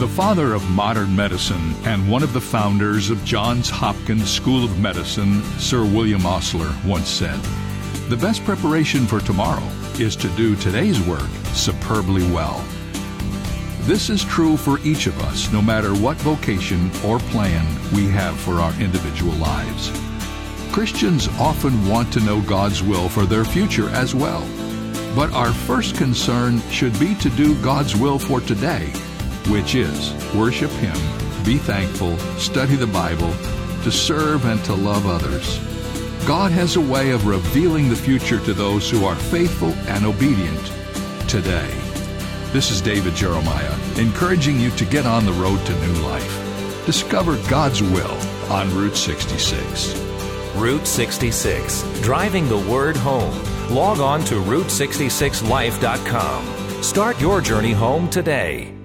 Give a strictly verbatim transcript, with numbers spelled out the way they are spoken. The father of modern medicine and one of the founders of Johns Hopkins School of Medicine, Sir William Osler, once said, "The best preparation for tomorrow is to do today's work superbly well." This is true for each of us, no matter what vocation or plan we have for our individual lives. Christians often want to know God's will for their future as well. But our first concern should be to do God's will for today, which is worship Him, be thankful, study the Bible, to serve and to love others. God has a way of revealing the future to those who are faithful and obedient today. This is David Jeremiah, encouraging you to get on the road to new life. Discover God's will on Route sixty-six. Route sixty-six, driving the word home. Log on to route sixty-six life dot com. Start your journey home today.